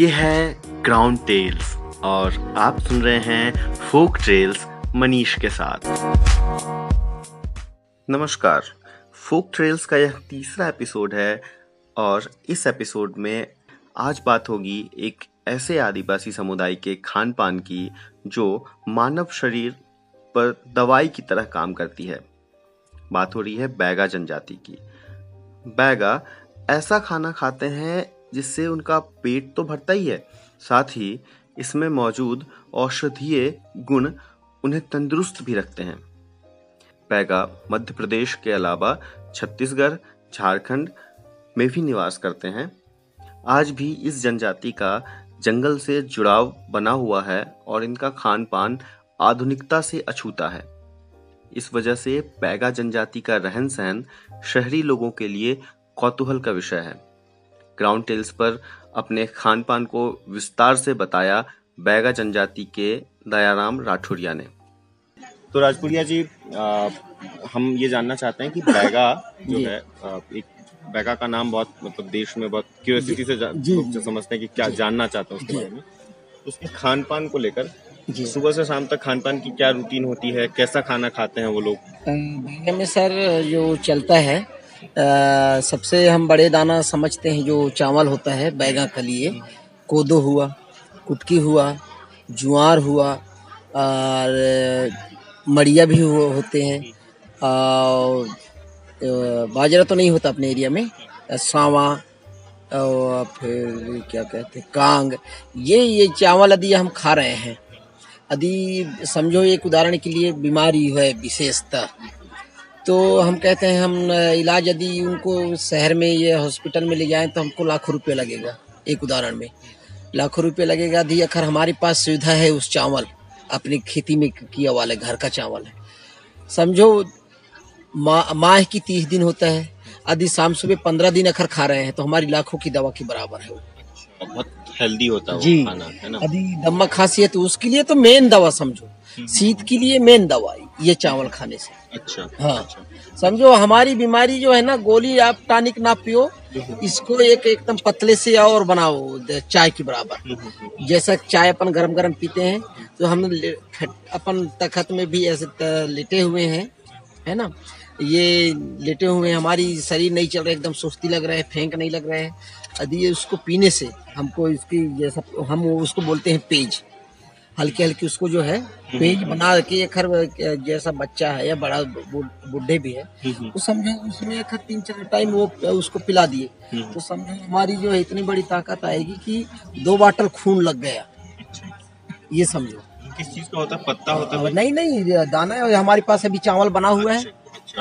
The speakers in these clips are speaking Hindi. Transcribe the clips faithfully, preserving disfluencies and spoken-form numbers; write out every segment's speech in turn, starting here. ये है ग्राउंड टेल्स और आप सुन रहे हैं फोक ट्रेल्स मनीष के साथ। नमस्कार, फोक ट्रेल्स का यह तीसरा एपिसोड है और इस एपिसोड में आज बात होगी एक ऐसे आदिवासी समुदाय के खान पान की जो मानव शरीर पर दवाई की तरह काम करती है। बात हो रही है बैगा जनजाति की। बैगा ऐसा खाना खाते हैं जिससे उनका पेट तो भरता ही है, साथ ही इसमें मौजूद औषधीय गुण उन्हें तंदुरुस्त भी रखते हैं। बैगा मध्य प्रदेश के अलावा छत्तीसगढ़, झारखंड में भी निवास करते हैं। आज भी इस जनजाति का जंगल से जुड़ाव बना हुआ है और इनका खान पान आधुनिकता से अछूता है। इस वजह से बैगा जनजाति का रहन सहन शहरी लोगों के लिए कौतूहल का विषय है। ग्राउंड टेल्स पर अपने खान पान को विस्तार से बताया बैगा जनजाति के दयाराम राठौड़िया ने। तो राजपुरिया जी, आ, हम ये जानना चाहते हैं कि बैगा जो है, आ, एक बैगा का नाम बहुत मतलब देश में बहुत क्यूरियोसिटी से जा, जी, जी, समझते हैं कि क्या जानना चाहते हैं उसके बारे में, उसके खान पान को लेकर। सुबह से शाम तक खान पान की क्या रूटीन होती है, कैसा खाना खाते हैं वो लोग? बैगा में सर जो चलता है, आ, सबसे हम बड़े दाना समझते हैं जो चावल होता है बैगा के लिए। कोदो हुआ, कुटकी हुआ, ज्वार हुआ और मड़िया भी हो, होते हैं। और बाजरा तो नहीं होता अपने एरिया में। सावा और फिर क्या कहते हैं कांग, ये ये चावल यदि हम खा रहे हैं, यदि समझो एक उदाहरण के लिए बीमारी है विशेषता, तो हम कहते हैं हम इलाज यदि उनको शहर में या हॉस्पिटल में ले जाएं तो हमको लाखों रुपये लगेगा। एक उदाहरण में लाखों रुपये लगेगा। दी अखर हमारे पास सुविधा है उस चावल अपनी खेती में किया वाला घर का चावल है। समझो माह माह की तीस दिन होता है, यदि शाम सुबह पंद्रह दिन अखर खा रहे हैं तो हमारी लाखों की दवा के बराबर है। बहुत हेल्दी होता है जी खाना, है ना? यदि दमा खांसी है तो उसके लिए तो मेन दवा समझो, शीत के लिए मेन दवा ये चावल खाने से। अच्छा, हाँ अच्छा। समझो हमारी बीमारी जो है ना, गोली आप टॉनिक ना पियो, इसको एक एकदम पतले से और बनाओ चाय के बराबर। जैसा चाय अपन गरम गरम पीते हैं, तो हम अपन तखत में भी ऐसे लेटे हुए हैं, है ना, ये लेटे हुए हैं, हमारी शरीर नहीं चल रहा, एकदम सुस्ती लग रहा है, फेंक नहीं लग रहा है। यदि उसको पीने से हमको इसकी, जैसा हम उसको बोलते हैं पेज, हल्के हल्के उसको जो है पेज बना के एक हर जैसा बच्चा है या बड़ा बुढ़े भी है तो समझो उसमें एक हर तीन चार टाइम वो उसको पिला दिए तो समझो हमारी जो है इतनी बड़ी ताकत आएगी कि दो बाटल खून लग गया। ये समझो किस चीज का होता है? पत्ता होता है? नहीं नहीं, दाना है। हमारे पास अभी चावल बना हुआ है,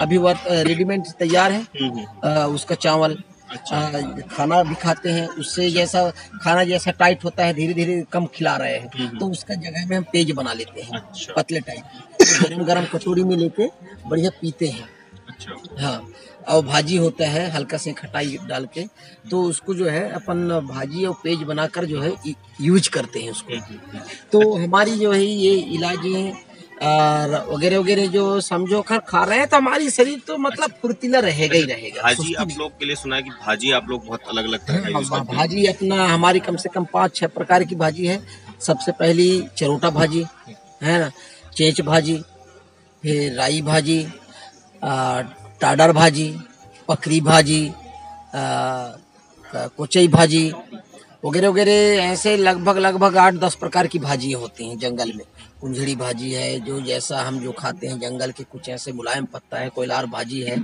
अभी वह रेडीमेड तैयार है उसका चावल। अच्छा। आ, खाना भी खाते हैं उससे, जैसा खाना जैसा टाइट होता है धीरे धीरे कम खिला रहे हैं तो उसका जगह में हम पेज बना लेते हैं। अच्छा। पतले टाइप गरम गरम कटोरी में लेके बढ़िया पीते हैं। अच्छा। हाँ, और भाजी होता है हल्का से खटाई डाल के तो उसको जो है अपन भाजी और पेज बनाकर जो है यूज करते हैं उसको। तो हमारी जो है ये इलाजें वगैरह वगैरह जो समझो खर खा रहे हैं तो हमारी शरीर तो मतलब फुर्तीला रहेगा ही रहेगा। भाजी आप लोग के लिए सुना है कि भाजी आप लोग बहुत अलग अलग तरह का, भाजी अपना हमारी कम से कम पाँच छह प्रकार की भाजी है। सबसे पहली चरोटा भाजी है ना, चेच भाजी, फिर राई भाजी, टाडर भाजी, पकड़ी भाजी, कोचई भाजी वगैरह वगैरह, ऐसे लगभग लगभग आठ दस प्रकार की भाजियाँ होती हैं जंगल में। कुंजड़ी भाजी है जो जैसा हम जो खाते हैं जंगल के, कुछ ऐसे मुलायम पत्ता है, कोयलार भाजी है,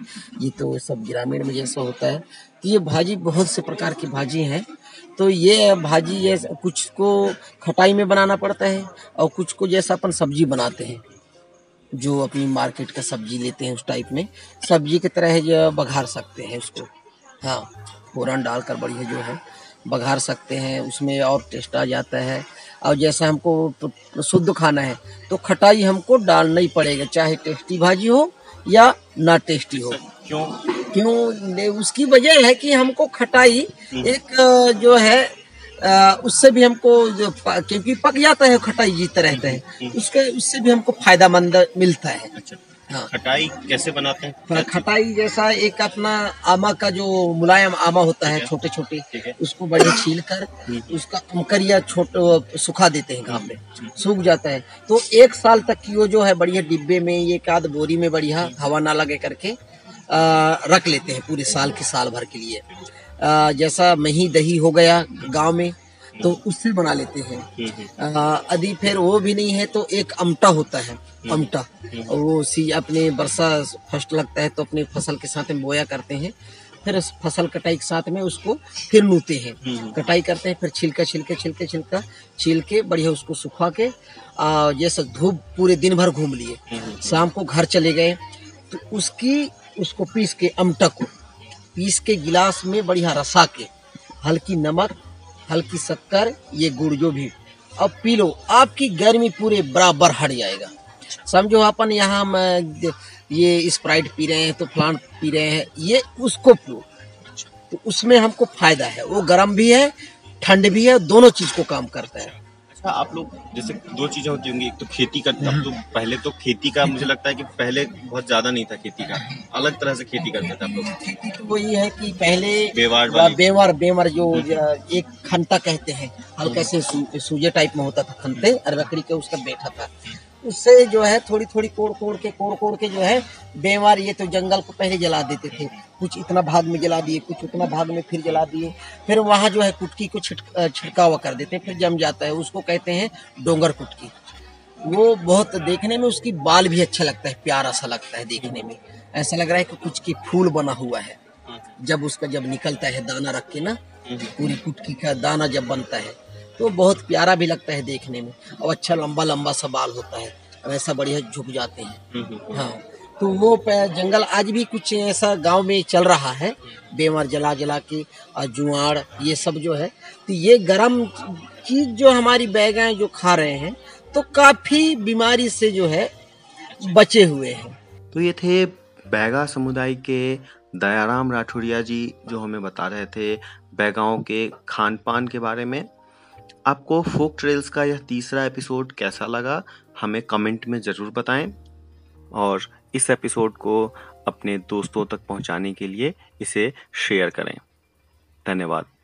ये तो सब ग्रामीण में जैसा होता है। तो ये भाजी बहुत से प्रकार की भाजी हैं। तो ये भाजी जैसा कुछ को खटाई में बनाना पड़ता है और कुछ को जैसा अपन सब्जी बनाते हैं जो अपनी मार्केट का सब्जी लेते हैं उस टाइप में सब्जी की तरह जो बघार सकते हैं उसको। हाँ, फोरन डालकर बढ़िया जो है बघार सकते हैं, उसमें और टेस्ट आ जाता है। और जैसा हमको शुद्ध खाना है तो खटाई हमको डालना ही पड़ेगा, चाहे टेस्टी भाजी हो या ना टेस्टी हो। क्यों क्यों उसकी वजह है कि हमको खटाई एक जो है आ, उससे भी हमको, क्योंकि पक जाता है खटाई जी तरह तरह, उसके उससे भी हमको फायदा मंद मिलता है। हाँ। खटाई कैसे बनाते हैं? खटाई जैसा एक अपना आमा का जो मुलायम आमा होता है छोटे छोटे, उसको बड़े छील कर उसका अंकरिया छोटा सुखा देते हैं, घाम में सूख जाता है। तो एक साल तक की वो जो है बढ़िया डिब्बे में ये काद बोरी में बढ़िया हवा ना लगे करके आ, रख लेते हैं पूरे साल के साल भर के लिए। आ, जैसा मही दही हो गया गाँव में तो उससे बना लेते हैं। यदि फिर वो भी नहीं है तो एक अमटा होता है, अमटा और वो सी अपने बरसा फर्स्ट लगता है तो अपने फसल के साथ में बोया करते हैं, फिर फसल कटाई के साथ में उसको फिर नूते हैं, कटाई करते हैं, फिर छिलका छिलके छिलके छिलका छील के बढ़िया उसको सुखा के आ, जैसे धूप पूरे दिन भर घूम लिए, शाम को घर चले गए तो उसकी उसको पीस के, अमटा को पीस के गिलास में बढ़िया रसा के हल्की नमक हल्की शक्कर ये गुड़ जो भी अब पी लो, आपकी गर्मी पूरे बराबर हट जाएगा। समझो अपन यहाँ हम ये स्प्राइट पी रहे हैं तो फ्लांट पी रहे हैं, ये उसको पियो तो उसमें हमको फायदा है, वो गर्म भी है ठंड भी है, दोनों चीज को काम करता है। अच्छा, आप लोग जैसे दो चीजें होती होंगी, एक तो खेती करते हैं, तो पहले तो खेती का मुझे लगता है कि पहले बहुत ज्यादा नहीं था, खेती का अलग तरह से खेती करते थे आप लोग। खेती तो वही है कि पहले बेवार बेवार बेवार जो एक खंता कहते हैं, हल्का से सूजे टाइप में होता था खंते और लकड़ी के उसका बैठा था, उससे जो है थोड़ी थोड़ी कोड़ कोड़ के कोड़ कोड़ के जो है बेवार ये तो जंगल को पहले जला देते थे, कुछ इतना भाग में जला दिए कुछ उतना भाग में फिर जला दिए, फिर वहाँ जो है कुटकी को छिड़कावा कर देते हैं, फिर जम जाता है, उसको कहते हैं डोंगर कुटकी। वो बहुत देखने में उसकी बाल भी अच्छा लगता है, प्यारा सा लगता है देखने में, ऐसा लग रहा है कि कुटकी फूल बना हुआ है। जब उसका जब निकलता है दाना रख के ना, पूरी कुटकी का दाना जब बनता है तो बहुत प्यारा भी लगता है देखने में, और अच्छा लंबा लंबा सा बाल होता है और ऐसा बढ़िया झुक जाते हैं। हाँ, तो वो जंगल आज भी कुछ ऐसा गांव में चल रहा है, बेमार जला जला के और जुआड़ ये सब जो है, तो ये गर्म चीज जो हमारी बैगाएँ जो खा रहे हैं तो काफ़ी बीमारी से जो है बचे हुए हैं। तो ये थे बैगा समुदाय के दयाराम राठौड़िया जी, जो हमें बता रहे थे बैगाओं के खान पान के बारे में। आपको फोक ट्रेल्स का यह तीसरा एपिसोड कैसा लगा हमें कमेंट में ज़रूर बताएं, और इस एपिसोड को अपने दोस्तों तक पहुंचाने के लिए इसे शेयर करें। धन्यवाद।